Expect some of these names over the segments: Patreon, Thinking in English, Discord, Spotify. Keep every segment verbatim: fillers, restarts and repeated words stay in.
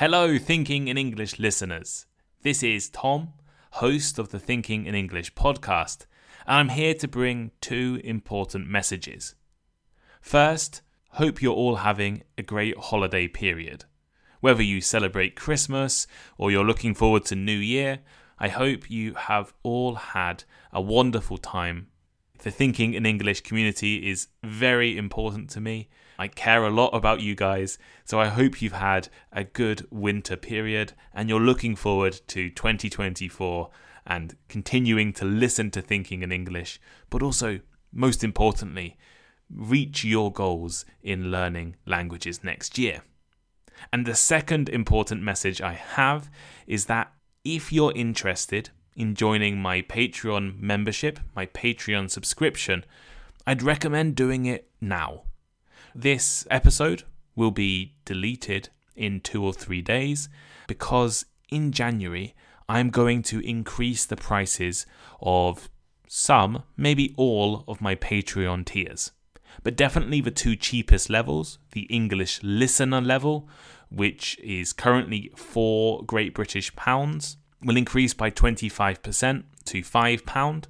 Hello, Thinking in English listeners. This is Tom, host of the Thinking in English podcast, and I'm here to bring two important messages. First, hope you're all having a great holiday period. Whether you celebrate Christmas or you're looking forward to New Year, I hope you have all had a wonderful time. The Thinking in English community is very important to me. I care a lot about you guys, so I hope you've had a good winter period and you're looking forward to twenty twenty-four and continuing to listen to Thinking in English, but also, most importantly, reach your goals in learning languages next year. And the second important message I have is that if you're interested in joining my Patreon membership, my Patreon subscription, I'd recommend doing it now. This episode will be deleted in two or three days because in January I'm going to increase the prices of some, maybe all, of my Patreon tiers. But definitely the two cheapest levels, the English listener level, which is currently four Great British pounds, will increase by twenty-five percent to five pounds.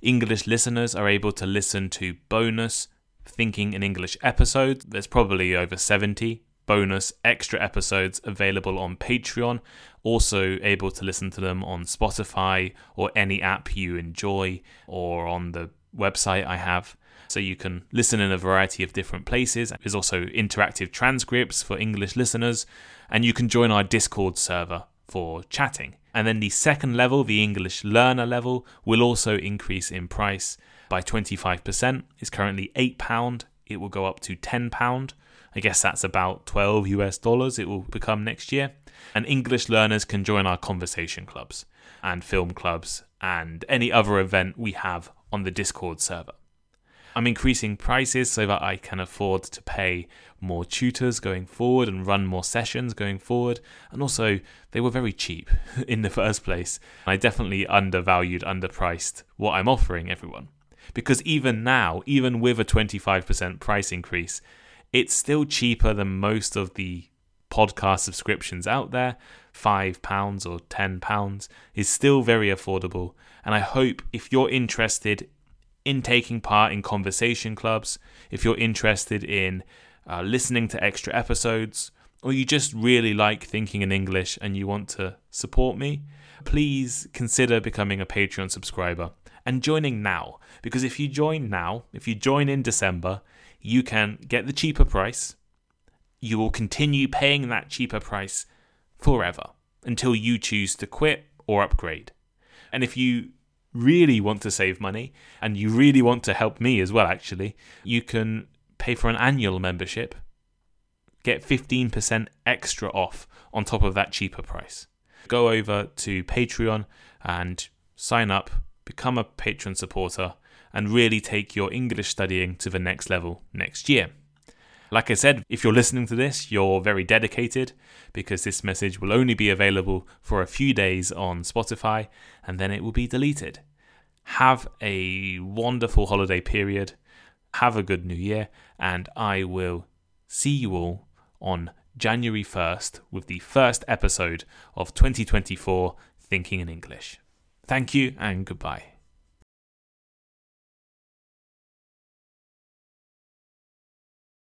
English listeners are able to listen to bonus Thinking in English episodes. There's probably over seventy bonus extra episodes available on Patreon. Also able to listen to them on Spotify or any app you enjoy or on the website I have. So you can listen in a variety of different places. There's also interactive transcripts for English listeners, and you can join our Discord server for chatting. And then the second level, the English learner level, will also increase in price by twenty-five percent. It's currently eight pounds. It will go up to ten pounds. I guess that's about twelve US dollars it will become next year. And English learners can join our conversation clubs and film clubs and any other event we have on the Discord server. I'm increasing prices so that I can afford to pay more tutors going forward and run more sessions going forward. And also, they were very cheap in the first place. I definitely undervalued, underpriced what I'm offering everyone. Because even now, even with a twenty-five percent price increase, it's still cheaper than most of the podcast subscriptions out there. five pounds or ten pounds is still very affordable. And I hope if you're interested in taking part in conversation clubs, if you're interested in uh, listening to extra episodes, or you just really like Thinking in English and you want to support me, please consider becoming a Patreon subscriber and joining now. Because if you join now, if you join in December, you can get the cheaper price. You will continue paying that cheaper price forever until you choose to quit or upgrade. And if you really want to save money, and you really want to help me as well, actually, you can pay for an annual membership, get fifteen percent extra off on top of that cheaper price. Go over to Patreon and sign up, become a Patreon supporter, and really take your English studying to the next level next year. Like I said, if you're listening to this, you're very dedicated because this message will only be available for a few days on Spotify and then it will be deleted. Have a wonderful holiday period. Have a good new year. And I will see you all on January first with the first episode of twenty twenty-four Thinking in English. Thank you and goodbye.